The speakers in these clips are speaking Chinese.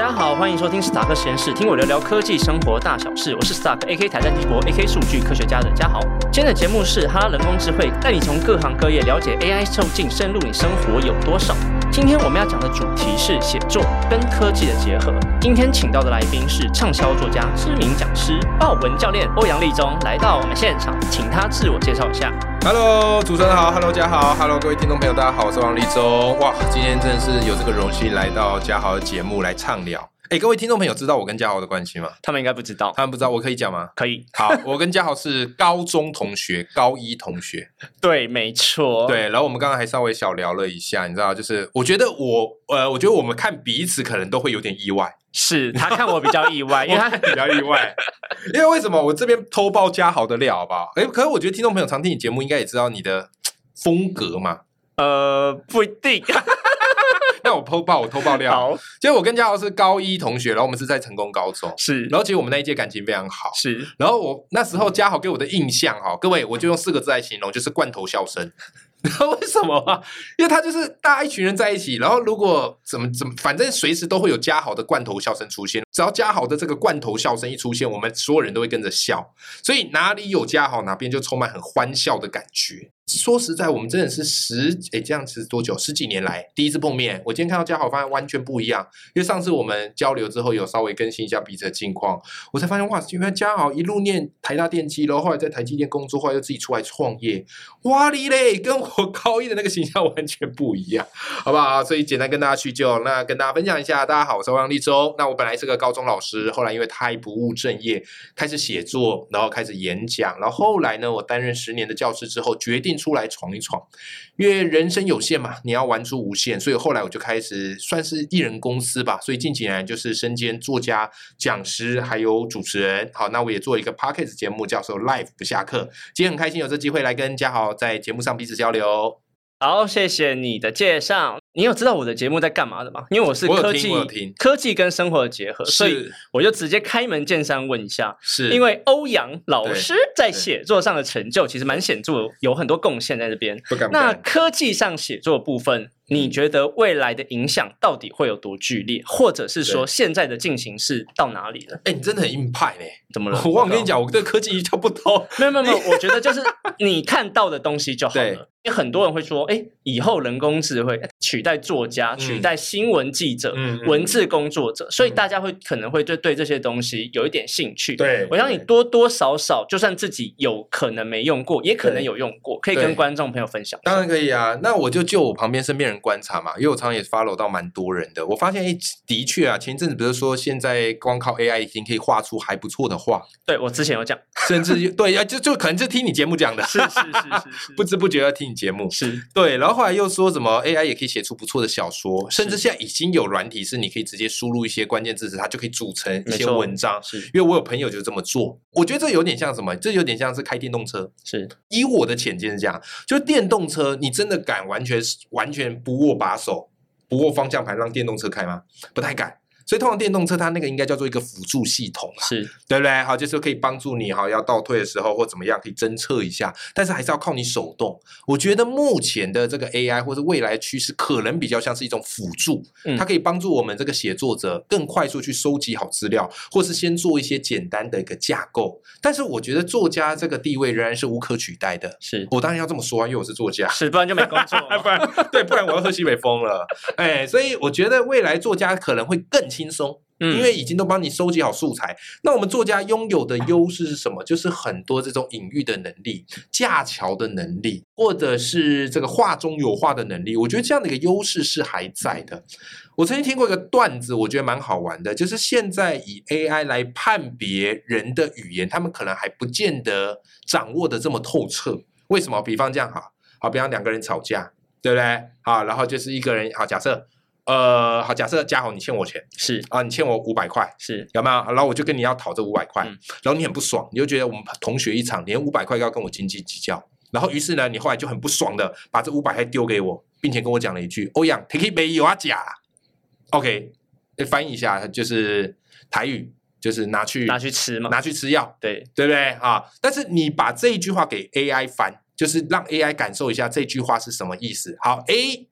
大家好，欢迎收听史塔克实验室，听我聊聊科技生活大小事。我是史塔克 AK 台战机博 AK 数据科学家的嘉豪。今天的节目是哈拉人工智慧，带你从各行各业了解 AI 究竟深入你生活有多少。今天我们要讲的主题是写作跟科技的结合。今天请到的来宾是畅销作家、知名讲师、豹文教练欧阳立中，来到我们现场，请他自我介绍一下。Hello， 主持人好 ，Hello 嘉豪 ，Hello 各位听众朋友，大家好，我是欧阳立中。哇，今天真的是有这个荣幸来到嘉豪的节目来畅聊。哎，各位听众朋友知道我跟嘉豪的关系吗？他们应该不知道。他们不知道，我可以讲吗？可以。好，我跟嘉豪是高中同学，高一同学。对，没错。对，然后我们刚刚还稍微小聊了一下，你知道，就是我觉得我们看彼此可能都会有点意外。是他看我比较意外，因为他比较意外，因为为什么我这边偷爆嘉豪的料好不好？哎，可是我觉得听众朋友常听你节目，应该也知道你的风格嘛。不一定。那我偷爆料，其实我跟嘉豪是高一同学，然后我们是在成功高中，是，然后其实我们那一届感情非常好，是，然后我那时候嘉豪给我的印象哈，各位我就用4个字来形容，就是罐头笑声。然后为什么啊？因为他就是大家一群人在一起，然后如果怎么，反正随时都会有嘉豪的罐头笑声出现。只要嘉豪的这个罐头笑声一出现，我们所有人都会跟着笑。所以哪里有嘉豪，哪边就充满很欢笑的感觉。说实在，我们真的是这样子多久？10几年来第一次碰面。我今天看到嘉豪，发现完全不一样。因为上次我们交流之后，有稍微更新一下彼此的近况，我才发现哇，原来嘉豪一路念台大电机，然后后来在台积电工作，后来又自己出来创业。哇哩嘞，跟我高一的那个形象完全不一样，好不好？所以简单跟大家叙旧，那跟大家分享一下。大家好，我是欧阳立中。那我本来是个高中老师，后来因为太不务正业，开始写作，然后开始演讲，然后后来呢，我担任10年的教师之后，决定出来闯一闯，因为人生有限嘛，你要玩出无限。所以后来我就开始算是艺人公司吧，所以近几年就是身兼作家、讲师还有主持人。好，那我也做一个 Podcast 节目叫做 Live 不下课。今天很开心有这机会来跟嘉豪在节目上彼此交流。好，谢谢你的介绍。你有知道我的节目在干嘛的吗？因为我是科技跟生活的结合，所以我就直接开门见山问一下，是因为欧阳老师在写作上的成就其实蛮显著的，有很多贡献在这边。那科技上写作的部分，你觉得未来的影响到底会有多剧烈，或者是说现在的进行是到哪里了？哎，你真的很硬派呢。怎么了？我忘了跟你讲，我对科技一窍不通。没有，我觉得就是你看到的东西就好了。因为很多人会说，哎，以后人工智慧取代作家、取代新闻记者、文字工作者，所以大家可能会对这些东西有一点兴趣。对，我想你多多少少，就算自己有可能没用过，也可能有用过，可以跟观众朋友分享。当然可以啊。那我就我旁边身边人观察嘛，因为我常常也 follow 到蛮多人的，我发现的确啊，前一阵子不是说现在光靠 AI 已经可以画出还不错的画，对，我之前有讲，甚至对啊，就可能是听你节目讲的，是，不知不觉要听你节目，是对，然后后来又说什么 AI 也可以写出不错的小说，甚至现在已经有软体是你可以直接输入一些关键字词，它就可以组成一些文章，是因为我有朋友就这么做，我觉得这有点像什么？这有点像是开电动车，是以我的浅见是这样，就电动车你真的敢完全不握把手、不握方向盘让电动车开吗？不太敢。所以通常电动车它那个应该叫做一个辅助系统啦，是对不对？好，就是可以帮助你哈，要倒退的时候或怎么样可以侦测一下，但是还是要靠你手动。我觉得目前的这个 AI 或者未来趋势可能比较像是一种辅助，它可以帮助我们这个写作者更快速去收集好资料，或是先做一些简单的一个架构。但是我觉得作家这个地位仍然是无可取代的。是我当然要这么说，因为我是作家，是不然就没工作，不然我要喝西北风了。哎，所以我觉得未来作家可能会更轻松，因为已经都帮你收集好素材。那我们作家拥有的优势是什么？就是很多这种隐喻的能力、架桥的能力，或者是这个话中有话的能力。我觉得这样的一个优势是还在的。我曾经听过一个段子，我觉得蛮好玩的，就是现在以 AI 来判别人的语言，他们可能还不见得掌握的这么透彻。为什么？比方这样好，比方2个人吵架，对不对？好，然后就是一个人，好，假设嘉豪你欠我钱，是啊，你欠我500块，是有没有？然后我就跟你要讨这500块，然后你很不爽，你就觉得我们同学一场，连500块要跟我斤斤计较，然后于是呢，你后来就很不爽的把这500块丢给我，并且跟我讲了一句：“欧阳 ，take it back 有啊假 ，OK， 翻译一下就是台语。”就是拿去吃嘛，拿去吃药，对不对啊？但是你把这一句话给 AI 翻，就是让 AI 感受一下这句话是什么意思。好 ，A。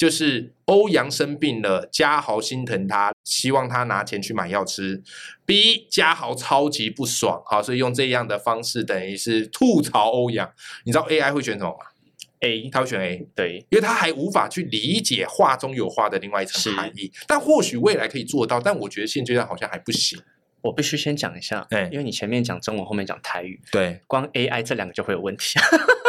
就是欧阳生病了，嘉豪心疼他，希望他拿钱去买药吃。B 嘉豪超级不爽，好，所以用这样的方式等于是吐槽欧阳。你知道 AI 会选什么吗？A， 他会选 A， 对，因为他还无法去理解话中有话的另外一层含义，但或许未来可以做到，但我觉得现阶段好像还不行。我必须先讲一下，因为你前面讲中文，后面讲台语，对，光 AI 这两个就会有问题。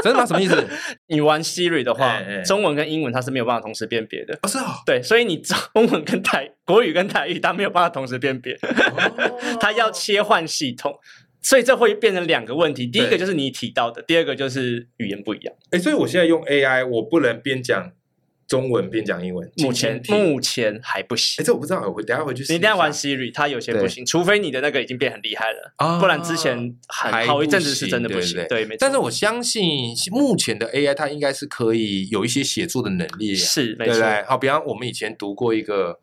真的吗？什么意思？你玩 Siri 的话，中文跟英文它是没有办法同时辨别的。哦，是哦。对，所以你中文跟国语跟台语，它没有办法同时辨别，它要切换系统。所以这会变成两个问题，第一个就是你提到的，第二个就是语言不一样。欸，所以我现在用 AI， 我不能边讲中文边讲英文，目前还不行。欸，这我不知道，我等一下回去试一下。你等一下玩 Siri， 它有些不行，除非你的那个已经变很厉害了，啊，不然之前好一阵子是真的不行。对，没错。但是我相信目前的 AI， 它应该是可以有一些写作的能力，啊，是，没错。对对，好，比方我们以前读过一个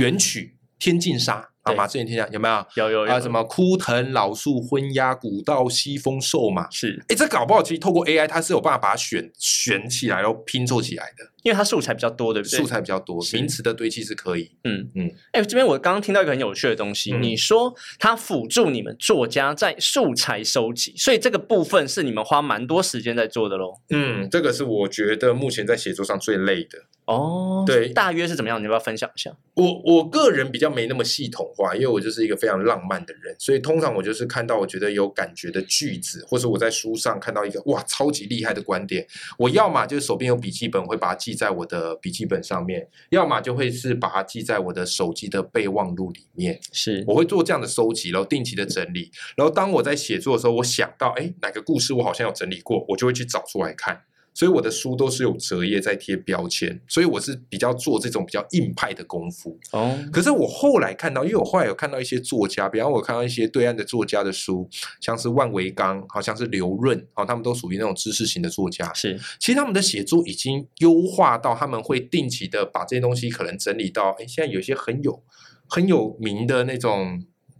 元曲《天净沙》。啊，马志远天下有没有？有什么枯藤老树昏鸦，古道西风瘦马。是，哎，这搞不好其实透过 AI， 它是有办法把它选起来，然后拼凑起来的。因为它素材比较多，对不对？素材比较多，名词的堆砌是可以。嗯嗯。哎，这边我刚刚听到一个很有趣的东西，你说它辅助你们作家在素材收集，所以这个部分是你们花蛮多时间在做的喽。嗯，这个是我觉得目前在写作上最累的。哦，对，大约是怎么样？你要不要分享一下？我个人比较没那么系统化，因为我就是一个非常浪漫的人，所以通常我就是看到我觉得有感觉的句子，或者我在书上看到一个哇超级厉害的观点，我要嘛就是手边有笔记本，会把它记在我的笔记本上面，要嘛就会是把它记在我的手机的备忘录里面。是，我会做这样的收集，然后定期的整理，然后当我在写作的时候，我想到哎哪个故事我好像有整理过，我就会去找出来看。所以我的书都是有折页在贴标签，所以我是比较做这种比较硬派的功夫。哦，可是我后来看到，因为我后来有看到一些作家，比方我看到一些对岸的作家的书，像是万维刚，好像是刘润，好，他们都属于那种知识型的作家。是，其实他们的写作已经优化到他们会定期的把这些东西可能整理到，哎，现在有些很有名的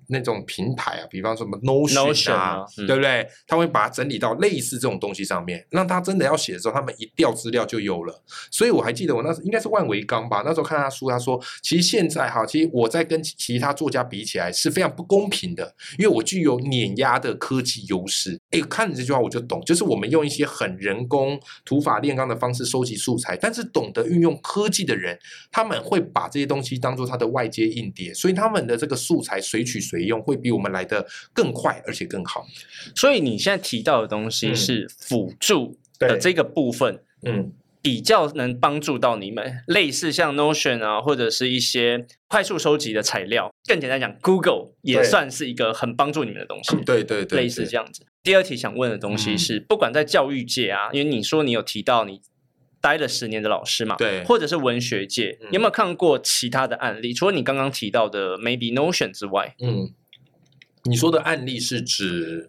那种平台啊，比方说什么 Notion 啊，对不对？他会把它整理到类似这种东西上面，让他真的要写的时候，他们一调资料就有了。所以我还记得我那时应该是万维刚吧，那时候看他书，他说其实现在哈，其实我在跟其他作家比起来是非常不公平的，因为我具有碾压的科技优势。哎，看你这句话我就懂，就是我们用一些很人工土法炼钢的方式收集素材，但是懂得运用科技的人，他们会把这些东西当做他的外接硬碟，所以他们的这个素材随取随用会比我们来得更快而且更好。所以你现在提到的东西是辅助的这个部分，比较能帮助到你们，类似像 Notion 啊，或者是一些快速收集的材料。更简单讲 ，Google 也算是一个很帮助你们的东西。对对对，类似这样子。第二题想问的东西是，不管在教育界啊，因为你说你有提到你待了10年的老师嘛，对，或者是文学界，你有没有看过其他的案例？除了你刚刚提到的 Maybe Notion 之外，你说的案例是指，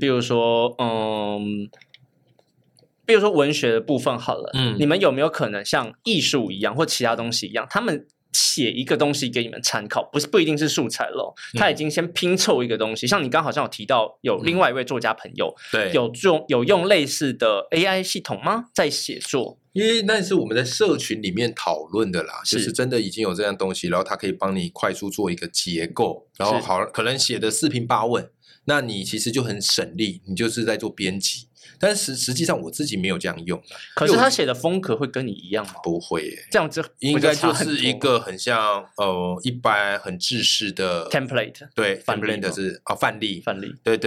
比如说，比如说文学的部分好了，你们有没有可能像艺术一样，或其他东西一样，他们写一个东西给你们参考，不一定是素材咯，他已经先拼凑一个东西。像你刚好像有提到有另外一位作家朋友，对，有用类似的 AI 系统吗？在写作？因为那是我们在社群里面讨论的啦，就是真的已经有这样东西，然后它可以帮你快速做一个结构，然后好可能写的4平8稳，那你其实就很省力，你就是在做编辑。但是实际上我自己没有这样用，可是他写的风格会跟你一样吗？不会，这样子应该就是一个很像一般很制式的 template， 对 ，template 是啊范例，对，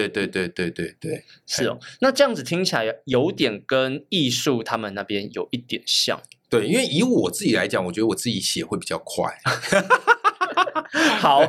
是哦。那这样子听起来有点跟艺术他们那边有一点像，对，因为以我自己来讲，我觉得我自己写会比较快。好，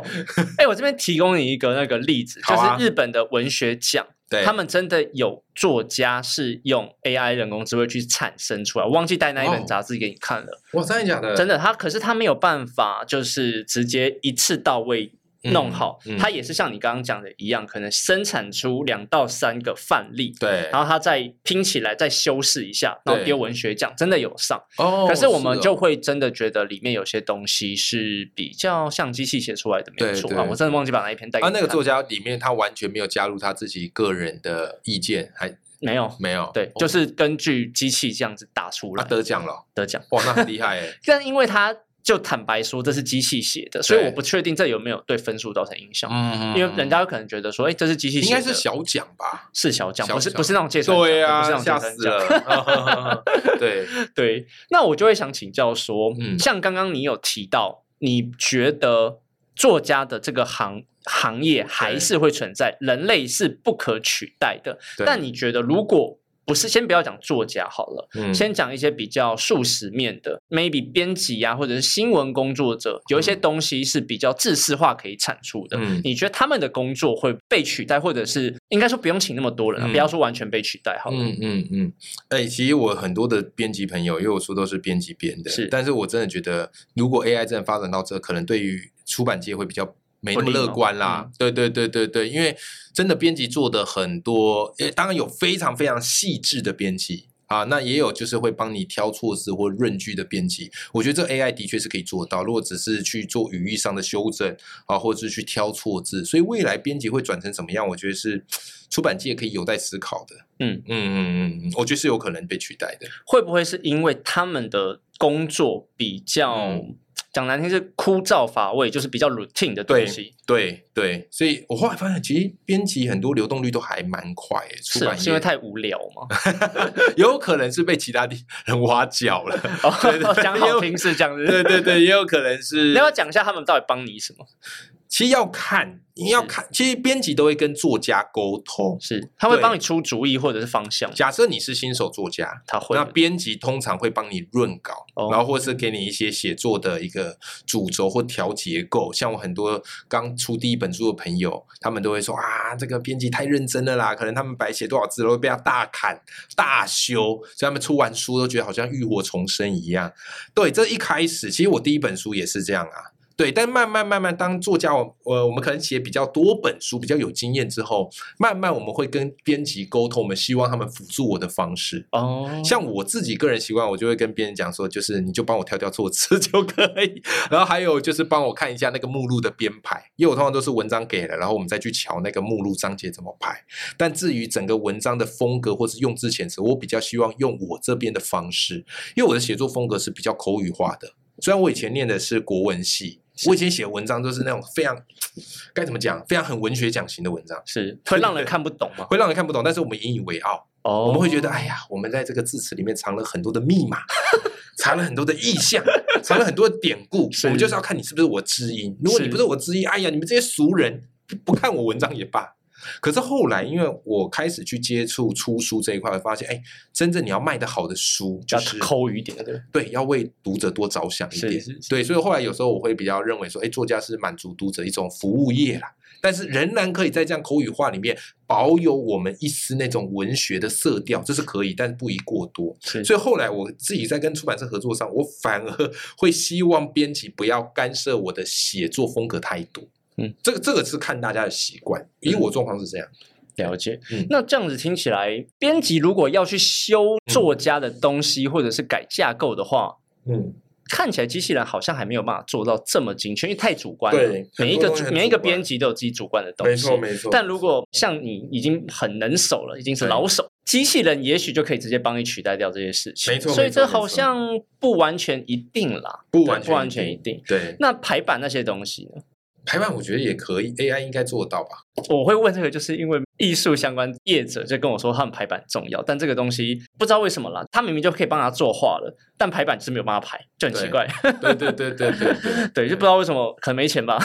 我这边提供你一个那个例子，就是日本的文学奖。他们真的有作家是用 AI 人工智慧去产生出来，我忘记带那一本杂志给你看了。哇，真的假的？真的，可是他没有办法，就是直接一次到位弄好，他也是像你刚刚讲的一样，可能生产出2到3个范例，对，然后他再拼起来，再修饰一下，然后丢文学奖，真的有上。可是我们就会真的觉得里面有些东西是比较像机器写出来的，没错啊。我真的忘记把那一篇带给你看。那个作家里面他完全没有加入他自己个人的意见，还没有没有，对，就是根据机器这样子打出来。啊、得奖了，得奖，哇，那很厉害哎、欸！但因为他就坦白说这是机器写的，所以我不确定这有没有对分数造成影响。嗯，因为人家有可能觉得说，哎、欸，这是机器写的，应该是小奖吧？是小奖，不是那种芥川奖，对啊，吓死了。对对，那我就会想请教说，嗯、像刚刚你有提到，你觉得作家的这个行业还是会存在，人类是不可取代的。但你觉得如果不是，先不要讲作家好了，先讲一些比较速食面的 maybe 编辑啊，或者是新闻工作者，有一些东西是比较制式化可以产出的，你觉得他们的工作会被取代，或者是应该说不用请那么多人啊，不要说完全被取代好了。其实我很多的编辑朋友，因为我书都是编辑编的，但是我真的觉得如果 AI 真的发展到这，可能对于出版界会比较没那么乐观啦，对对对对对，因为真的编辑做的很多，当然有非常非常细致的编辑啊，那也有就是会帮你挑错字或润句的编辑，我觉得这 AI 的确是可以做到，如果只是去做语义上的修正啊，或者是去挑错字，所以未来编辑会转成什么样，我觉得是出版界可以有待思考的。我觉得是有可能被取代的。会不会是因为他们的工作比较？讲难听是枯燥乏味，就是比较 routine 的东西。对对，所以我后来发现，其实编辑很多流动率都还蛮快诶。是因为太无聊吗？有可能是被其他人挖角了。讲好听是这样子。对对对，也有可能是。你要讲一下他们到底帮你什么？其实要看，你要看，其实编辑都会跟作家沟通，是他会帮你出主意或者是方向。假设你是新手作家，他会，那编辑通常会帮你润稿，然后或是给你一些写作的一个主轴或调结构。像我很多刚出第一本书的朋友，他们都会说啊，这个编辑太认真了啦，可能他们白写多少字都会被他大砍大修，所以他们出完书都觉得好像浴火重生一样。对，这一开始，其实我第一本书也是这样啊。对，但慢慢，当作家我们可能写比较多本书，比较有经验之后，慢慢我们会跟编辑沟通，我们希望他们辅助我的方式。像我自己个人习惯，我就会跟别人讲说，就是你就帮我挑挑错字就可以，然后还有就是帮我看一下那个目录的编排，因为我通常都是文章给了，然后我们再去瞧那个目录章节怎么排。但至于整个文章的风格或是用字遣词，我比较希望用我这边的方式，因为我的写作风格是比较口语化的。虽然我以前念的是国文系，我以前写文章都是那种非常该怎么讲，非常很文学奖型的文章，是会让人看不懂吗？会让人看不懂，但是我们引以为傲。我们会觉得，哎呀，我们在这个字词里面藏了很多的密码，藏了很多的意象，藏了很多的典故。我们就是要看你是不是我知音。如果你不是我知音，哎呀，你们这些俗人不看我文章也罢。可是后来，因为我开始去接触出书这一块，我发现，真正你要卖得好的书，就是抠一点，对，要为读者多着想一点，对。所以后来有时候我会比较认为说，作家是满足读者一种服务业啦，但是仍然可以在这样口语化里面保有我们一丝那种文学的色调，这是可以，但是不宜过多。所以后来我自己在跟出版社合作上，我反而会希望编辑不要干涉我的写作风格太多。这个是看大家的习惯，以我状况是这样。了解。那这样子听起来，编辑如果要去修作家的东西，或者是改架构的话，看起来机器人好像还没有办法做到这么精确，因为太主观了。对，每一个编辑都有自己主观的东西。没错没错。但如果像你已经很能手了，已经是老手，机器人也许就可以直接帮你取代掉这些事情。没错。所以这好像不完全一定啦，不完全一定。对。那排版那些东西呢？排版我觉得也可以 ，AI 应该做得到吧？我会问这个，就是因为艺术相关业者就跟我说他们排版重要，但这个东西不知道为什么啦，他明明就可以帮他作画了，但排版就是没有帮他排，就很奇怪。对，对，就不知道为什么，可能没钱吧。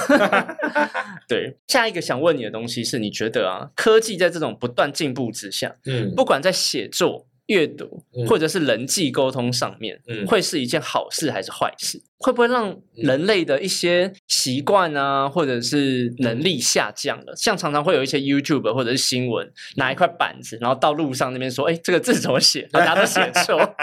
对，下一个想问你的东西是，你觉得啊，科技在这种不断进步之下，不管在写作、阅读或者是人际沟通上面，会是一件好事还是坏事？会不会让人类的一些习惯啊，或者是能力下降了？像常常会有一些 YouTube 或者是新闻拿一块板子，然后到路上那边说：“哎，这个字怎么写？”大家都写错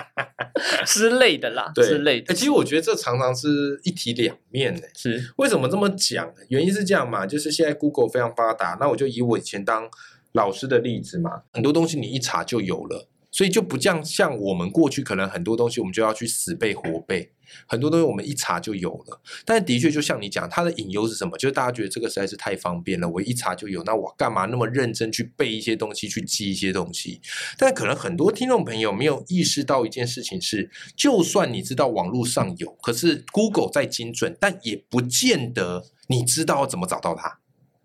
之类的啦，之类的。其实我觉得这常常是一体两面的。是为什么这么讲？原因是这样嘛，就是现在 Google 非常发达，那我就以我以前当老师的例子嘛，很多东西你一查就有了。所以就不像我们过去可能很多东西我们就要去死背活背，很多东西我们一查就有了。但的确就像你讲，它的隐忧是什么，就是大家觉得这个实在是太方便了，我一查就有，那我干嘛那么认真去背一些东西，去记一些东西。但可能很多听众朋友没有意识到一件事情是，就算你知道网络上有，可是 Google 再精准，但也不见得你知道要怎么找到它，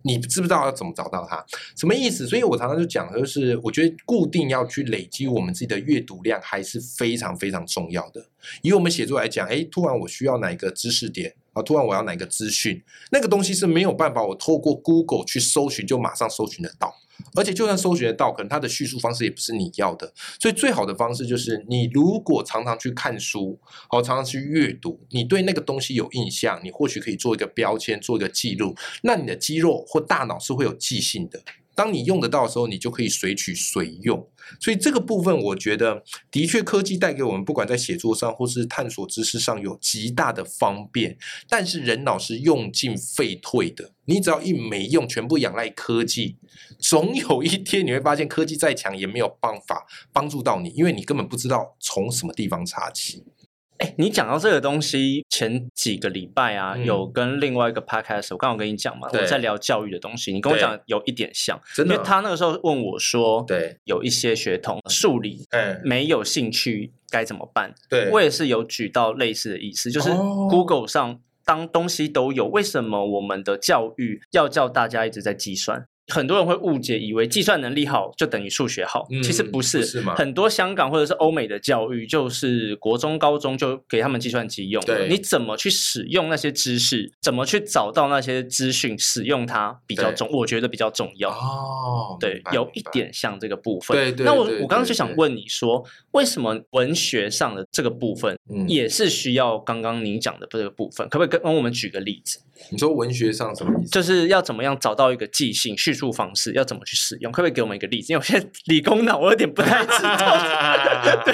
你知不知道要怎么找到它？什么意思？所以我常常就讲的就是，我觉得固定要去累积我们自己的阅读量还是非常非常重要的。以我们写作来讲，突然我需要哪一个知识点啊，突然我要哪一个资讯，那个东西是没有办法我透过 Google 去搜寻就马上搜寻得到，而且就算搜寻得到，可能它的叙述方式也不是你要的。所以最好的方式就是你如果常常去看书，常常去阅读，你对那个东西有印象，你或许可以做一个标签，做一个记录，那你的肌肉或大脑是会有记性的，当你用得到的时候，你就可以随取随用。所以这个部分我觉得的确科技带给我们不管在写作上或是探索知识上有极大的方便，但是人脑是用进废退的，你只要一没用全部仰赖科技，总有一天你会发现科技再强也没有办法帮助到你，因为你根本不知道从什么地方查起。你讲到这个东西，前几个礼拜啊，有跟另外一个 podcast， 我刚好跟你讲嘛，我在聊教育的东西，你跟我讲有一点像，因为他那个时候问我说，对，有一些学童数理没有兴趣该怎么办？对，我也是有举到类似的意思，就是 Google 上当东西都有，为什么我们的教育要叫大家一直在计算？很多人会误解，以为计算能力好就等于数学好，其实不是。不是吗？很多香港或者是欧美的教育，就是国中、高中就给他们计算机用了。你怎么去使用那些知识，怎么去找到那些资讯，使用它比较重，我觉得比较重要。哦，对，有一点像这个部分。对。那我刚刚就想问你说，为什么文学上的这个部分也是需要刚刚您讲的这个部分？可不可以跟我们举个例子？你说文学上什么意思？就是要怎么样找到一个记性叙述方式，要怎么去使用？可不可以给我们一个例子？因为我现在理工脑，我有点不太知道。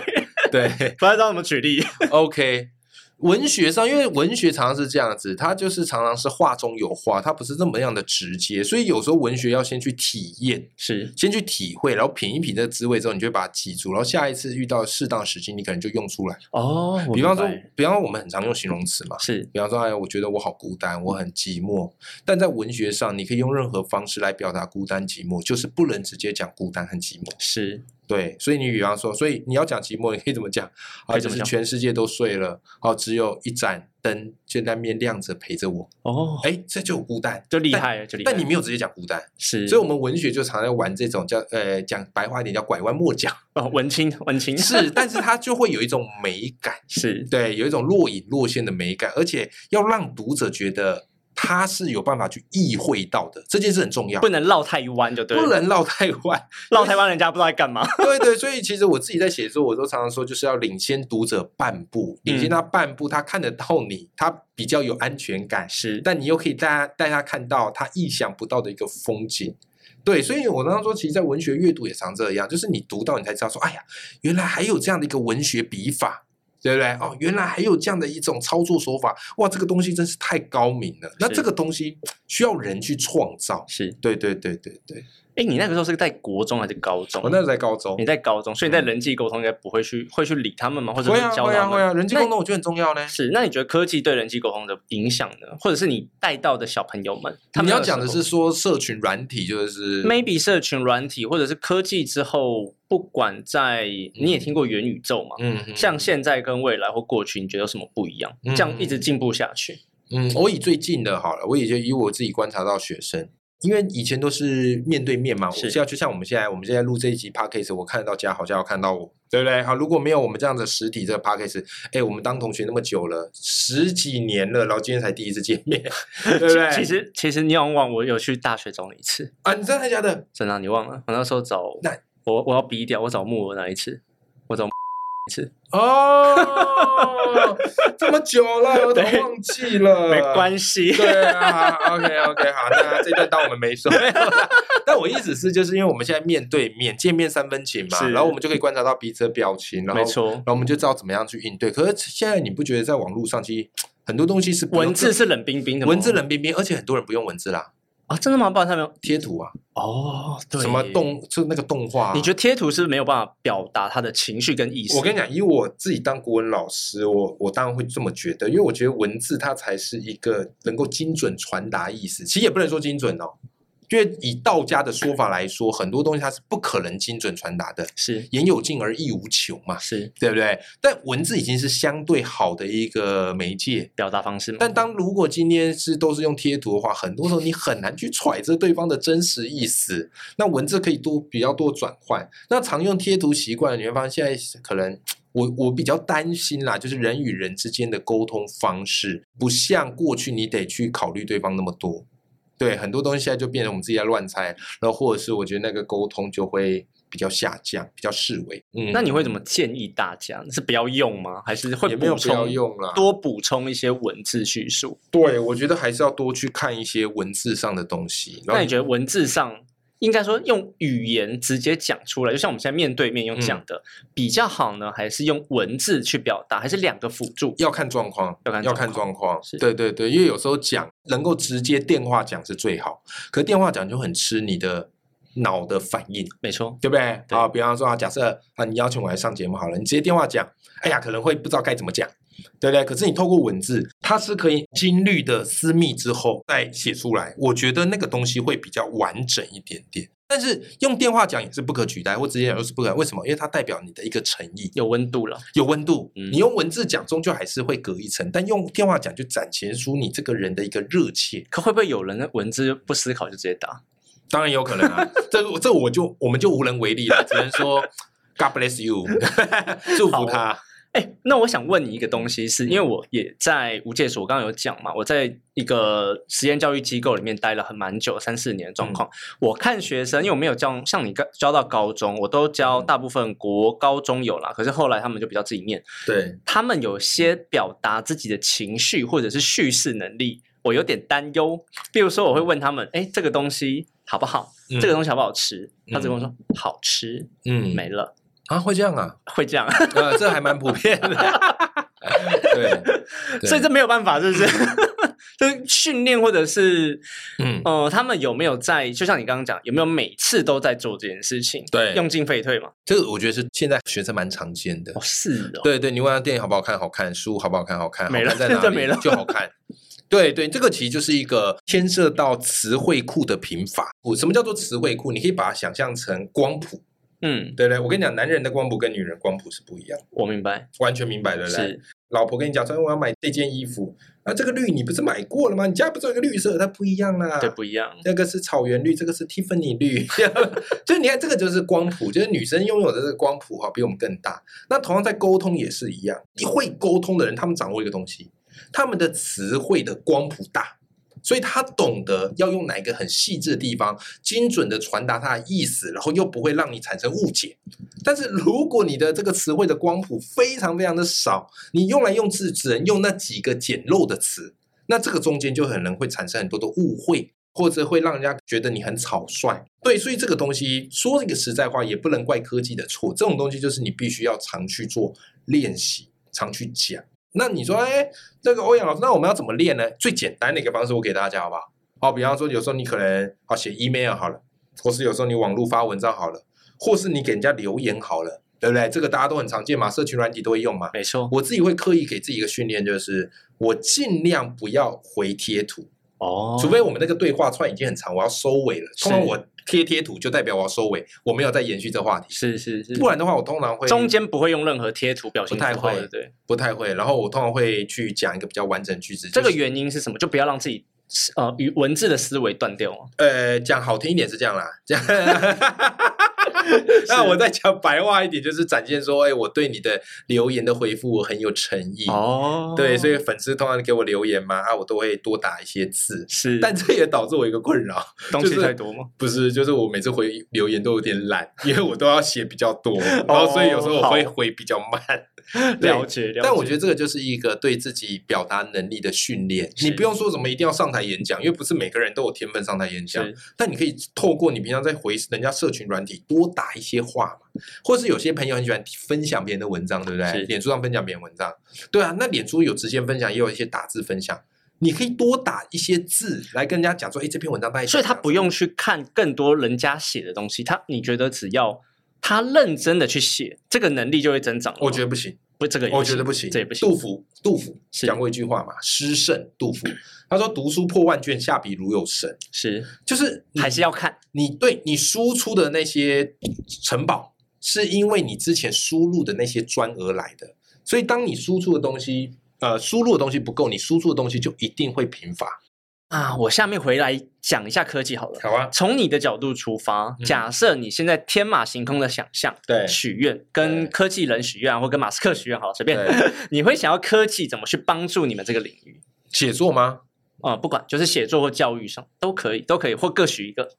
对，不太知道怎么举例。OK， 文学上，因为文学常常是这样子，它就是常常是话中有话，它不是这么样的直接，所以有时候文学要先去体验，是先去体会，然后品一品这个滋味之后，你就把它记住，然后下一次遇到适当时机，你可能就用出来。哦，比方说我们很常用形容词嘛，是，比方说，我觉得我好孤单，我很寂寞。但在文学上，你可以用任何方式来表达孤单、寂寞，就是不能直接讲孤单和寂寞。是。对，所以你比方说，所以你要讲寂寞，你可以怎么讲？啊，就是全世界都睡了，只有一盏灯就在那边亮着陪着我。哦，这就孤单，就厉害了，就厉害。但你没有直接讲孤单，是。所以我们文学就常在玩这种叫讲白话一点叫拐弯抹角。哦，文青是，但是它就会有一种美感，是对，有一种若隐若现的美感，而且要让读者觉得。他是有办法去意会到的，这件事很重要，不能绕太弯就对了，不能绕太弯，绕太弯人家不知道在干嘛。对，所以其实我自己在写作，我都常常说，就是要领先读者半步，领先他半步，他看得到你，他比较有安全感，是，但你又可以带他看到他意想不到的一个风景。对，所以我刚刚说，其实在文学阅读也常这样，就是你读到你才知道说，原来还有这样的一个文学笔法。对不对？原来还有这样的一种操作手法，哇，这个东西真是太高明了。那这个东西需要人去创造，是对。你那个时候是在国中还是高中？我那时候在高中。你在高中，所以你在人际沟通应该不会去理他们吗？或者是教他们？会啊，人际沟通我觉得很重要呢。是，那你觉得科技对人际沟通的影响呢？或者是你带到的小朋友们，他们你要讲的是说社群软体，就是 maybe 社群软体，或者是科技之后，不管在你也听过元宇宙嘛，像现在跟未来或过去，你觉得有什么不一样？这样一直进步下去。我以最近的好了，我以我自己观察到学生。因为以前都是面对面嘛，我就像我们现在录这一集 podcast， 我看得到家豪，家豪看到我，对不对？好，如果没有我们这样的实体这个 podcast， 我们当同学那么久了，十几年了，然后今天才第一次见面，对不对？其实你忘我有去大学找你一次啊？你真的假的？真的，你忘了？我那时候找我要逼掉，我找木文那一次，我找。哦，这么久了，我都忘记了，没关系。对啊，OK， 好，那这段当我们没说。但我意思是，就是因为我们现在面对面见面三分情嘛，然后我们就可以观察到彼此的表情，然后没错，然后我们就知道怎么样去应对。可是现在你不觉得在网络上，其实很多东西是文字是冷冰冰的吗？文字冷冰冰，而且很多人不用文字啦。啊，真的吗？不然他没有贴图啊？哦，对，什么动就那个动画、啊？你觉得贴图是没有办法表达他的情绪跟意思？我跟你讲，以我自己当国文老师，我当然会这么觉得，因为我觉得文字它才是一个能够精准传达意思，其实也不能说精准哦。因为以道家的说法来说，很多东西它是不可能精准传达的，是言有尽而意无穷嘛，是对不对？但文字已经是相对好的一个媒介表达方式嘛。但当如果今天是都是用贴图的话，很多时候你很难去揣测对方的真实意思。那文字可以多比较多转换。那常用贴图习惯，你会发现现在可能。我比较担心啦，就是人与人之间的沟通方式不像过去，你得去考虑对方那么多。对，很多东西现在就变成我们自己在乱猜，然后或者是我觉得那个沟通就会比较下降，比较式微。嗯，那你会怎么建议大家？是不要用吗？还是会补充？也没有不要用啦，多补充一些文字叙述。对，我觉得还是要多去看一些文字上的东西。那你觉得文字上？应该说用语言直接讲出来，就像我们现在面对面用讲的、比较好呢，还是用文字去表达，还是两个辅助？要看状况，要看状况。对对对，因为有时候讲能够直接电话讲是最好，可是电话讲就很吃你的脑的反应，没错，对不对？对啊，比方说啊，假设啊你邀请我来上节目好了，你直接电话讲，哎呀可能会不知道该怎么讲。对不对？可是你透过文字，它是可以经历的私密之后再写出来，我觉得那个东西会比较完整一点点。但是用电话讲也是不可取代，或直接讲又是不可取代。为什么？因为它代表你的一个诚意，有温度了，有温度。你用文字讲终究还是会隔一层，但用电话讲就展现出你这个人的一个热切。可会不会有人文字不思考就直接打？当然有可能啊，这我们就无能为力了，只能说 God bless you， 祝福他。那我想问你一个东西是，因为我也在无界所，我刚刚有讲嘛，我在一个实验教育机构里面待了蛮久，3-4年的状况。我看学生，因为我没有像你教到高中，我都教大部分国高中有啦，可是后来他们就比较自己念。对，他们有些表达自己的情绪或者是叙事能力，我有点担忧。比如说，我会问他们，这个东西好不好？这个东西好不好吃？他只跟我说好吃，没了。啊，会这样啊？会这样，这还蛮普遍的对，所以这没有办法，是不是？就是训练，或者是，他们有没有在？就像你刚刚讲，有没有每次都在做这件事情？对，用进废退嘛。这个我觉得是现在学生蛮常见的。哦，是哦。对对，你问他电影好不好看？好看。书好不好看？好看。没了，在哪里？没了就好看。对对，这个其实就是一个牵涉到词汇库的贫乏。什么叫做词汇库？你可以把它想象成光谱。对不对？我跟你讲，男人的光谱跟女人光谱是不一样。我明白，完全明白，对不对？是。老婆跟你讲说，我要买这件衣服，啊，这个绿你不是买过了吗？你家不是有一个绿色？它不一样啦。对，不一样。这个是草原绿，这个是 Tiffany 绿。就是你看，这个就是光谱，就是女生拥有的这个光谱哈，比我们更大。那同样在沟通也是一样，会沟通的人，他们掌握一个东西，他们的词汇的光谱大。所以他懂得要用哪一个很细致的地方精准的传达他的意思，然后又不会让你产生误解。但是如果你的这个词汇的光谱非常非常的少，你用来用字只能用那几个简陋的词，那这个中间就可能会产生很多的误会，或者会让人家觉得你很草率。对，所以这个东西说这个实在话也不能怪科技的错，这种东西就是你必须要常去做练习，常去讲。那你说，这个欧阳老师，那我们要怎么练呢？最简单的一个方式，我给大家好不好？好，比方说，有时候你可能写 email 好了，或是有时候你网络发文章好了，或是你给人家留言好了，对不对？这个大家都很常见嘛，社群软体都会用嘛。没错，我自己会刻意给自己一个训练，就是我尽量不要回贴图哦，除非我们那个对话串已经很长，我要收尾了。通常我贴图就代表我要收尾，我没有再延续这话题。是，不然的话我通常会中间不会用任何贴图表现，不太会。然后我通常会去讲一个比较完整的句子。这个原因是什么？就不要让自己与文字的思维断掉啊。讲好听一点是这样啦，这样。那我再讲白话一点，就是展现说，我对你的留言的回复我很有诚意哦。对，所以粉丝通常给我留言嘛，我都会多打一些字。是，但这也导致我一个困扰，东西太多吗？不是，就是我每次回留言都有点懒，因为我都要写比较多，然后所以有时候我会回比较慢。了解。但我觉得这个就是一个对自己表达能力的训练，你不用说什么一定要上台演讲，因为不是每个人都有天分上台演讲，但你可以透过你平常在回人家社群软体多打一些话嘛，或是有些朋友很喜欢分享别人的文章，对不对？脸书上分享别人文章，对啊，那脸书有直接分享，也有一些打字分享。你可以多打一些字来跟人家讲说，哎，这篇文章大概。所以他不用去看更多人家写的东西，你觉得只要他认真的去写，这个能力就会增长。我觉得不行，我觉得不行，这也不行。杜甫讲过一句话嘛，诗圣杜甫，他说：“读书破万卷，下笔如有神。”是，就是还是要看你对你输出的那些城堡，是因为你之前输入的那些砖而来的。所以，当你输出的东西。输入的东西不够，你输出的东西就一定会贫乏啊！我下面回来讲一下科技好了。好啊，从你的角度出发，假设你现在天马行空的想象，对，许愿跟科技人许愿、啊，或跟马斯克许愿，好了，随便，你会想要科技怎么去帮助你们这个领域？写作吗？不管，就是写作或教育上都可以，或各许一个。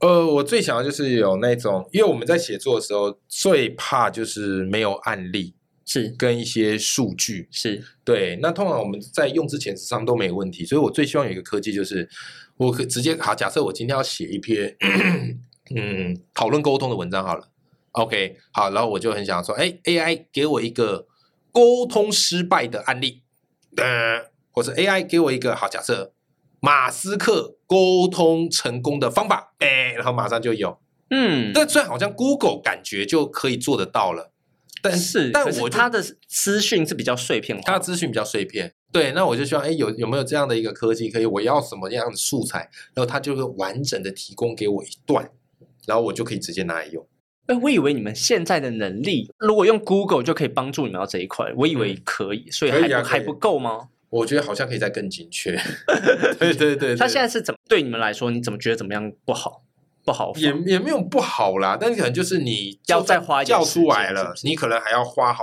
我最想要就是有那种，因为我们在写作的时候最怕就是没有案例。是跟一些数据是对，那通常我们在用之前实际上都没问题，所以我最希望有一个科技就是我可直接好，假设我今天要写一篇讨论沟通的文章好了 ，OK 好，然后我就很想说，哎 AI 给我一个沟通失败的案例，或是 AI 给我一个好假设马斯克沟通成功的方法，哎，然后马上就有，但虽然好像 Google 感觉就可以做得到了。但是他的资讯是比较碎片化，他的资讯比较碎片。对，那我就希望，哎，有没有这样的一个科技，可以我要什么样的素材，然后他就会完整的提供给我一段，然后我就可以直接拿来用。我以为你们现在的能力，如果用 Google 就可以帮助你们到这一块，我以为可以，所以还不够吗？我觉得好像可以再更精确。对。他现在是怎么对你们来说？你怎么觉得怎么样不好？也没有不好啦，但是可能就是你要再花一些时间，叫出来了，你可能还要花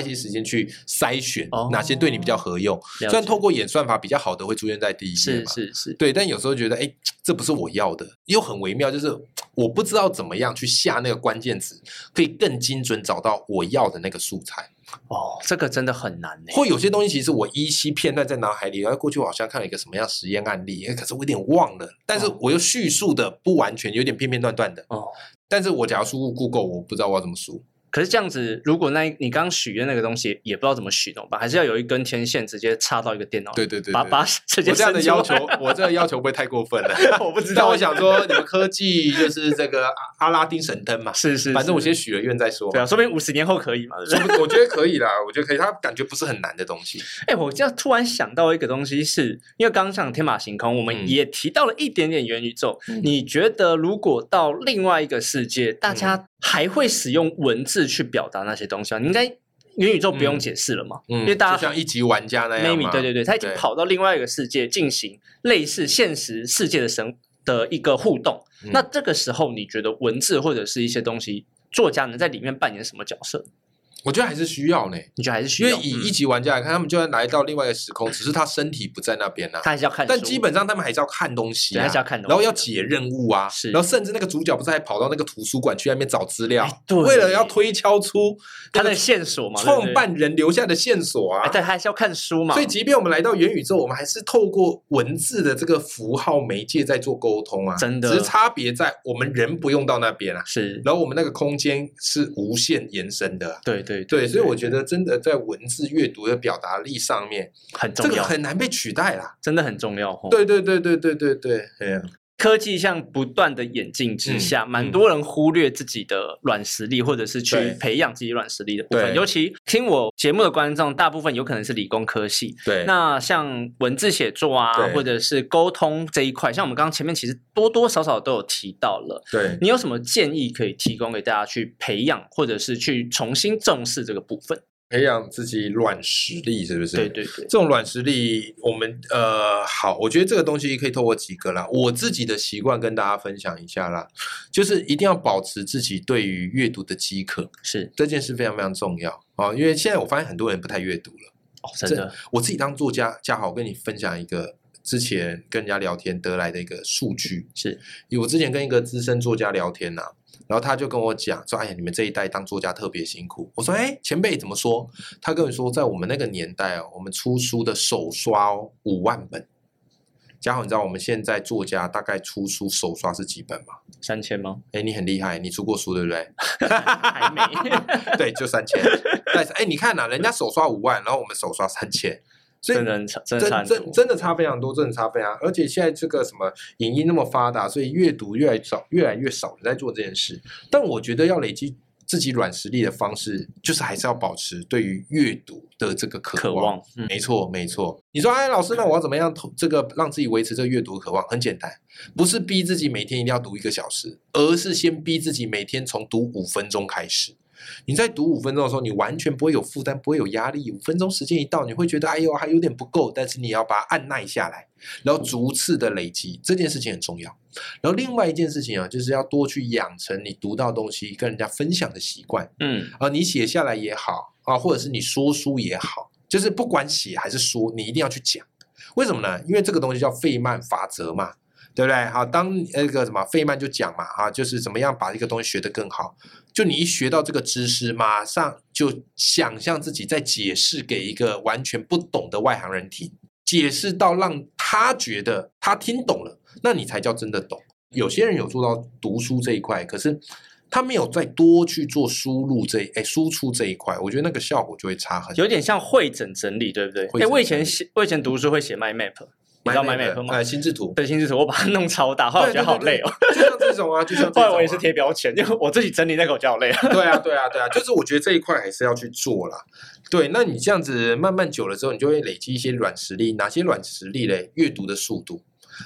一些时间去筛选哪些对你比较合用。虽然透过演算法比较好的会出现在第一页嘛，是，对，但有时候觉得哎，这不是我要的，又很微妙，就是我不知道怎么样去下那个关键词，可以更精准找到我要的那个素材。这个真的很难欸。或有些东西其实我依稀片段在脑海里，然后过去我好像看了一个什么样实验案例，可是我有点忘了，但是我又叙述的不完全，有点片片段段的。但是我假如输入 Google， 我不知道我要怎么输。可是这样子，如果你刚许愿那个东西也不知道怎么许，懂吧？还是要有一根天线直接插到一个电脑。对，把直接伸出来。我这样的要求不会太过分了。我不知道，但我想说，你们科技就是这个阿拉丁神灯嘛，是，反正我先许了愿再说。对啊，说不定50年后可以嘛。我觉得可以啦，我觉得可以，它感觉不是很难的东西。我这样突然想到一个东西是，因为刚刚讲天马行空，我们也提到了一点点元宇宙。你觉得如果到另外一个世界，大家还会使用文字去表达那些东西啊？你应该元宇宙不用解释了嘛，因为大家就像一级玩家那样嘛，对，他已经跑到另外一个世界进行类似现实世界的一个互动。那这个时候你觉得文字或者是一些东西，作家能在里面扮演什么角色？我觉得还是需要呢。你觉得还是需要？因为以一级玩家来看，他们就算来到另外一个时空，只是他身体不在那边啊，他还是要看。但基本上他们还是要看东西啊，然后要解任务啊，然后甚至那个主角不是还跑到那个图书馆去那边找资料，为了要推敲出他的线索嘛，创办人留下的线索啊。对，还是要看书嘛。所以即便我们来到元宇宙，我们还是透过文字的这个符号媒介在做沟通啊。真的，只是差别在我们人不用到那边啊，是，然后我们那个空间是无限延伸的啊。对，所以我觉得真的在文字阅读的表达力上面很重要，这个很难被取代啦，真的很重要。对，科技像不断的演进之下，蛮多人忽略自己的软实力，或者是去培养自己软实力的部分。尤其听我节目的观众，大部分有可能是理工科系。对，那像文字写作啊，或者是沟通这一块，像我们刚刚前面其实多多少少都有提到了。对，你有什么建议可以提供给大家去培养，或者是去重新重视这个部分？培养自己软实力是不是？对，这种软实力我们好，我觉得这个东西可以透过几个啦，我自己的习惯跟大家分享一下啦，就是一定要保持自己对于阅读的饥渴，是，这件事非常非常重要啊，因为现在我发现很多人不太阅读了。真的，我自己当作家嘉豪，我跟你分享一个之前跟人家聊天得来的一个数据，是我之前跟一个资深作家聊天啊，然后他就跟我讲说，哎呀，你们这一代当作家特别辛苦。我说，哎，前辈怎么说？他跟我说，在我们那个年代哦，我们出书的手刷5万本。嘉豪，你知道我们现在作家大概出书手刷是几本吗？3000吗？哎，你很厉害，你出过书对不对？还没。对，就3000。但是哎，你看啊，人家手刷5万，然后我们手刷3000。所以真的差非常多，真的差非常多。而且现在这个什么影音那么发达，所以阅读越来越少人在做这件事。但我觉得要累积自己软实力的方式，就是还是要保持对于阅读的这个渴望、嗯、没错没错。你说哎，老师那我要怎么样这个让自己维持这个阅读的渴望？很简单，不是逼自己每天一定要读1个小时，而是先逼自己每天从读5分钟开始。你在读5分钟的时候，你完全不会有负担，不会有压力。5分钟时间一到，你会觉得哎呦还有点不够，但是你要把它按捺下来，然后逐次的累积，这件事情很重要。然后另外一件事情啊，就是要多去养成你读到东西跟人家分享的习惯。嗯，你写下来也好啊，或者是你说书也好，就是不管写还是说，你一定要去讲。为什么呢？因为这个东西叫费曼法则嘛。对不对？好，当那个什么费曼就讲嘛，啊，就是怎么样把一个东西学得更好。就你一学到这个知识，马上就想象自己在解释给一个完全不懂的外行人听，解释到让他觉得他听懂了，那你才叫真的懂。有些人有做到读书这一块，可是他没有再多去做输出这一块，我觉得那个效果就会差很多。有点像会诊整理，对不对？我以前读书会写 mind map。你知道 MyMap 吗？心智图，对，心智图，我把它弄超大，后来我觉得好累哦。就像这种啊，后来我也是贴标签，因为我自己整理那个我就好累啊。对啊，就是我觉得这一块还是要去做啦。对，那你这样子慢慢久了之后，你就会累积一些软实力。哪些软实力嘞？阅读的速度，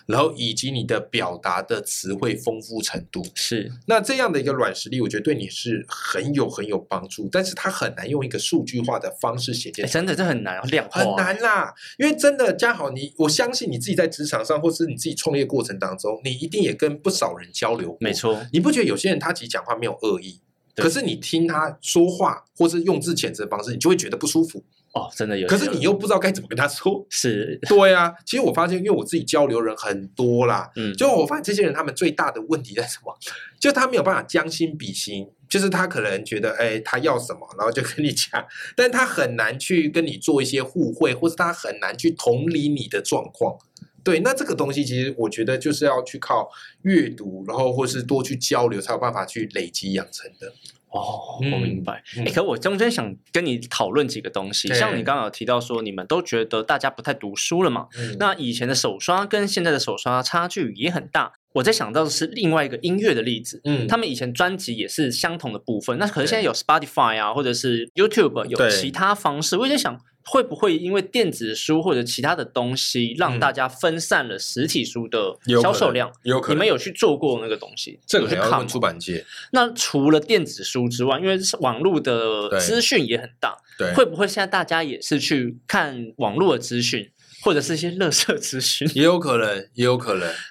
然后以及你的表达的词汇丰富程度。是，那这样的一个软实力，我觉得对你是很有帮助，但是它很难用一个数据化的方式写进来。真的，这很难，量化很难啦。因为真的，嘉豪，我相信你自己在职场上，或是你自己创业过程当中，你一定也跟不少人交流过。没错，你不觉得有些人他其实讲话没有恶意，可是你听他说话或是用字遣词的方式，你就会觉得不舒服。哦，真的有。可是你又不知道该怎么跟他说。是，对啊。其实我发现，因为我自己交流人很多啦，就我发现这些人他们最大的问题在什么？就他没有办法将心比心，就是他可能觉得，哎，他要什么，然后就跟你讲，但他很难去跟你做一些互惠，或是他很难去同理你的状况。对，那这个东西其实我觉得就是要去靠阅读，然后或是多去交流，才有办法去累积养成的。哦，我明白。可我中间想跟你讨论几个东西，像你刚刚有提到说你们都觉得大家不太读书了嘛，那以前的手刷跟现在的手刷差距也很大。我在想到的是另外一个音乐的例子，他们以前专辑也是相同的部分，那可是现在有 Spotify 啊，或者是 YouTube 有其他方式。我在想会不会因为电子书或者其他的东西让大家分散了实体书的销售量？有可能。你们有去做过那个东西？这个要问出版界。那除了电子书之外，因为网络的资讯也很大，会不会现在大家也是去看网络的资讯？或者是一些垃圾资讯，也有可能。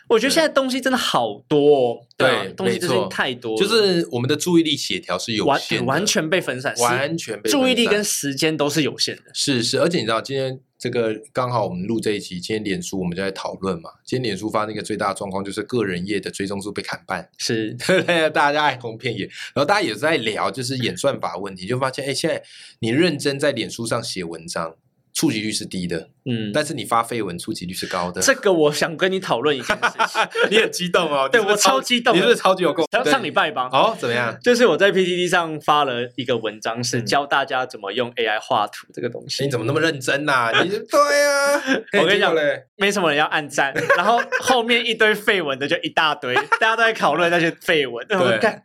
我觉得现在东西真的好多哦，对，东西真的太多，就是我们的注意力协调是有限的，完全被分散，完全被分散，注意力跟时间都是有限的。是，而且你知道今天这个刚好我们录这一期，今天脸书我们就在讨论嘛。今天脸书发生一个最大的状况，就是个人业的追踪数被砍半，是对不对？大家哀鸿遍野，然后大家也在聊就是演算法问题，就发现哎，现在你认真在脸书上写文章。触及率是低的，但是你发绯闻触及率是高的。这个我想跟你讨论一件事情。你很激动哦。对，我超激动。你是不是超级有共？上礼拜吧。哦，怎么样？就是我在 PTT 上发了一个文章，是教大家怎么用 AI 画图这个东西。你怎么那么认真啊？对啊，我跟你讲，没什么人要按赞，然后后面一堆绯闻的就一大堆，大家都在讨论那些绯闻。对。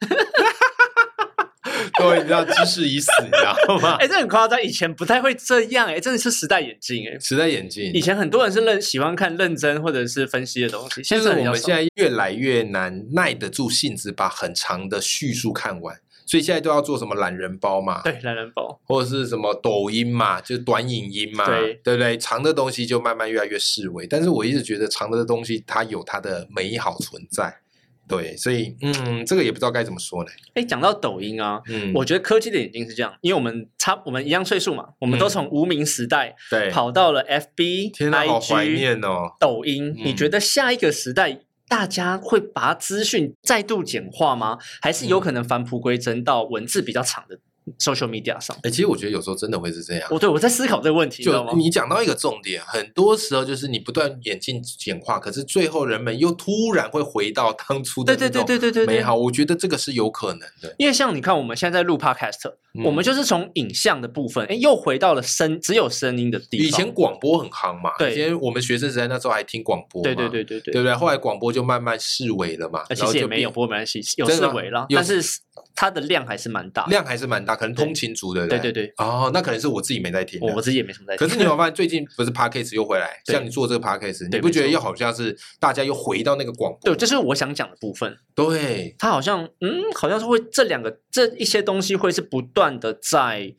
各位，你知道知识已死，你知道吗？哎，这很夸张，以前不太会这样，哎，真的是时代眼镜，哎，时代眼镜。以前很多人是喜欢看认真或者是分析的东西，现在我们现在越来越难耐得住性子，把很长的叙述看完。所以现在都要做什么懒人包嘛？对，懒人包，或者是什么抖音嘛，就是短影音嘛，对不对？长的东西就慢慢越来越式微，但是我一直觉得长的东西它有它的美好存在。对，所以这个也不知道该怎么说呢。哎，讲到抖音啊，我觉得科技的眼睛是这样，因为我们一样岁数嘛，我们都从无名时代跑到了 FB、天哪，好怀念哦！抖音，你觉得下一个时代大家会把资讯再度简化吗？还是有可能返璞归真到文字比较长的 social media 上。其实我觉得有时候真的会是这样。对，我在思考这个问题，就你讲到一个重点，很多时候就是你不断演进简化，可是最后人们又突然会回到当初的那种美好。对，我觉得这个是有可能的。因为像你看我们现在录 podcast，我们就是从影像的部分又回到了只有声音的地方。以前广播很夯嘛，以前我们学生时代那时候还听广播嘛，对，对不对？后来广播就慢慢式微了嘛，其实也没有，不过没关系，有式微了，但是它的量还是蛮大，可能通勤族的人，对，哦，那可能是我自己没在听，我自己也没什么在听。可是你有发现最近不是 podcast 又回来，像你做这个 podcast， 你不觉得又好像是大家又回到那个广播？对，这是我想讲的部分。对，它好像是会这一些东西会是不断的在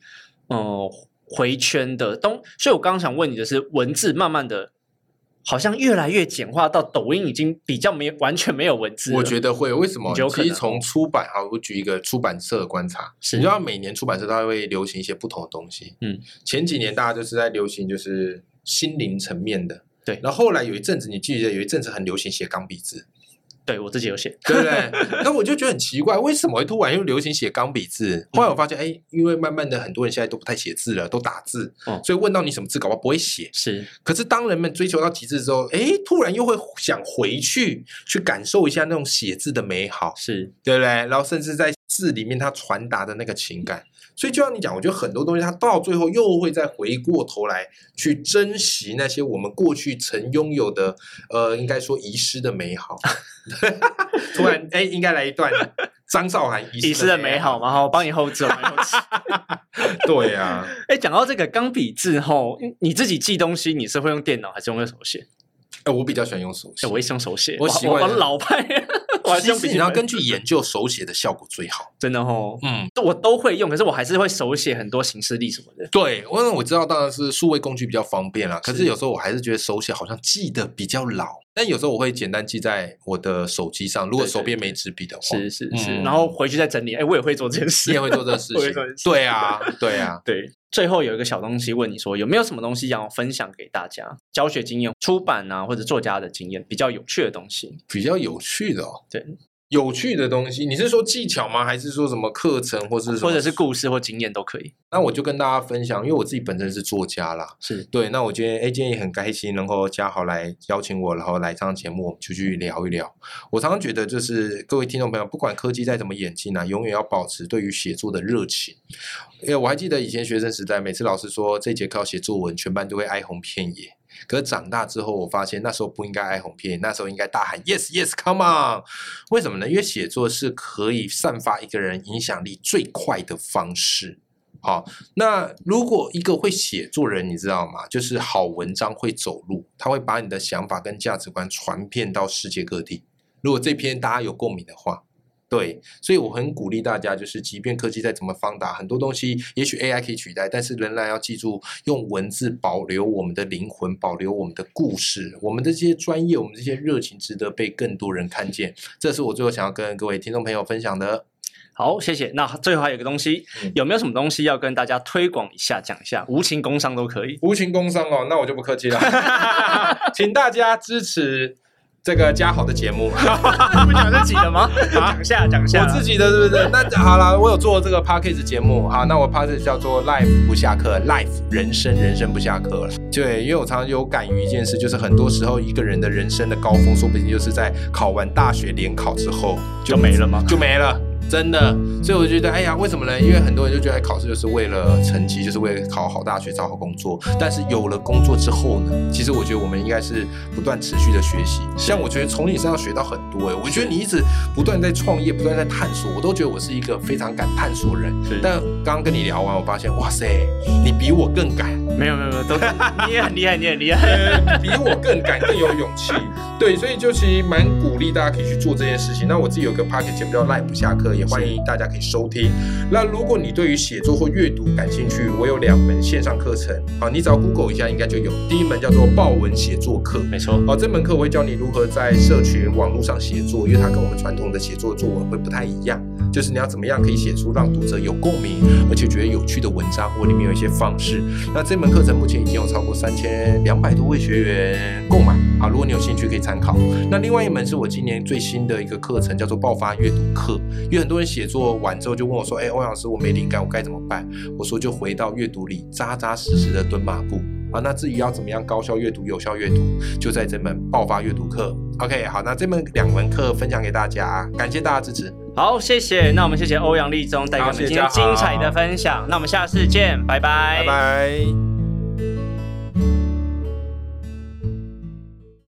回圈的东，所以我刚刚想问你的是，文字慢慢的好像越来越简化，到抖音已经比较完全没有文字了。我觉得会，为什么？其实从出版啊，我举一个出版社的观察，你知道每年出版社它会流行一些不同的东西。前几年大家就是在流行就是心灵层面的，对。然后后来有一阵子，你记得有一阵子很流行写钢笔字。对，我自己有写，对不对？那我就觉得很奇怪，为什么会突然又流行写钢笔字？后来我发现，因为慢慢的很多人现在都不太写字了，都打字，所以问到你什么字，搞不好不会写。是。可是当人们追求到极致之后，突然又会想回去感受一下那种写字的美好，是，对不对？然后甚至在字里面它传达的那个情感。所以就像你讲，我觉得很多东西它到最后又会再回过头来去珍惜那些我们过去曾拥有的应该说遗失的美好。突然应该来一段张韶涵遗失的美好嘛，我帮你后置。对啊，讲到这个钢笔字后，你自己记东西你是会用电脑还是用手写？我比较喜欢用手写，我也是用手写，我喜欢老派。其实你要根据研究，手写的效果最好，真的我都会用，可是我还是会手写很多行事历什么的。对，因为我知道当然是数位工具比较方便啦，可是有时候我还是觉得手写好像记得比较牢，但有时候我会简单记在我的手机上，如果手边没纸笔的话。是，然后回去再整理。我也会做这件事，你也会做这事情。对。最后有一个小东西问你说，有没有什么东西想要分享给大家？教学经验、出版啊，或者作家的经验，比较有趣的东西。比较有趣的对，有趣的东西，你是说技巧吗？还是说什么课程，或者是故事或经验都可以？那我就跟大家分享，因为我自己本身是作家啦，是对。那我今天也很开心，能够嘉豪来邀请我，然后来上节目，我们就去聊一聊。我常常觉得，就是各位听众朋友，不管科技再怎么演进啊，永远要保持对于写作的热情。因为我还记得以前学生时代，每次老师说这节课要写作文，全班都会哀鸿遍野。可是长大之后，我发现那时候不应该哀鸿遍野，那时候应该大喊 yes yes come on。 为什么呢？因为写作是可以散发一个人影响力最快的方式。好，那如果一个会写作人，你知道吗？就是好文章会走路，他会把你的想法跟价值观传遍到世界各地。如果这篇大家有共鸣的话，对，所以我很鼓励大家，就是即便科技再怎么发达，很多东西也许 AI 可以取代，但是仍然要记住用文字保留我们的灵魂，保留我们的故事，我们的这些专业，我们这些热情值得被更多人看见。这是我最后想要跟各位听众朋友分享的。好，谢谢。那最后还有一个东西，有没有什么东西要跟大家推广一下，讲一下？无情工商都可以。无情工商那我就不客气了。请大家支持这个嘉豪的节目。不讲自己的吗？讲一下我自己的，是不是？那好啦，我有做这个 podcast 节目啊，那我 podcast 叫做 Life 不下课， Life 人生不下课了。对，因为我常常有感于一件事，就是很多时候一个人的人生的高峰，说不定就是在考完大学联考之后就没了吗？就没了，真的。所以我觉得为什么呢？因为很多人就觉得考试就是为了成绩，就是为了考好大学、找好工作。但是有了工作之后呢，其实我觉得我们应该是不断持续的学习。像我觉得从你身上学到很多我觉得你一直不断在创业，不断在探索，我都觉得我是一个非常敢探索人。但刚刚跟你聊完，我发现哇塞，你比我更敢。没有，都你也很厉害，比我更敢，更有勇气。对，所以就其实蛮鼓励大家可以去做这件事情。那我自己有个 podcast 节目叫 Live 不下课，也欢迎大家可以收听。那如果你对于写作或阅读感兴趣，我有2门线上课程，你只要 Google 一下应该就有。第1门叫做爆文写作课，没错。这门课我会教你如何在社群网络上写作，因为它跟我们传统的写作作文会不太一样，就是你要怎么样可以写出让读者有共鸣而且觉得有趣的文章，我里面有一些方式。那这门课程目前已经有超过3200多位学员购买。啊，如果你有兴趣可以参考。那另外一门是我今年最新的一个课程，叫做爆发阅读课。因为很多人写作完之后就问我说，哎，欧阳老师，我没灵感，我该怎么办？我说就回到阅读里，扎扎实实的蹲马步啊。那至于要怎么样高效阅读、有效阅读，就在这门爆发阅读课。OK， 好，那这门两门课分享给大家，感谢大家支持。好，谢谢。那我们谢谢欧阳立中带给我们今天精彩的分享。那我们下次见，拜拜。拜拜。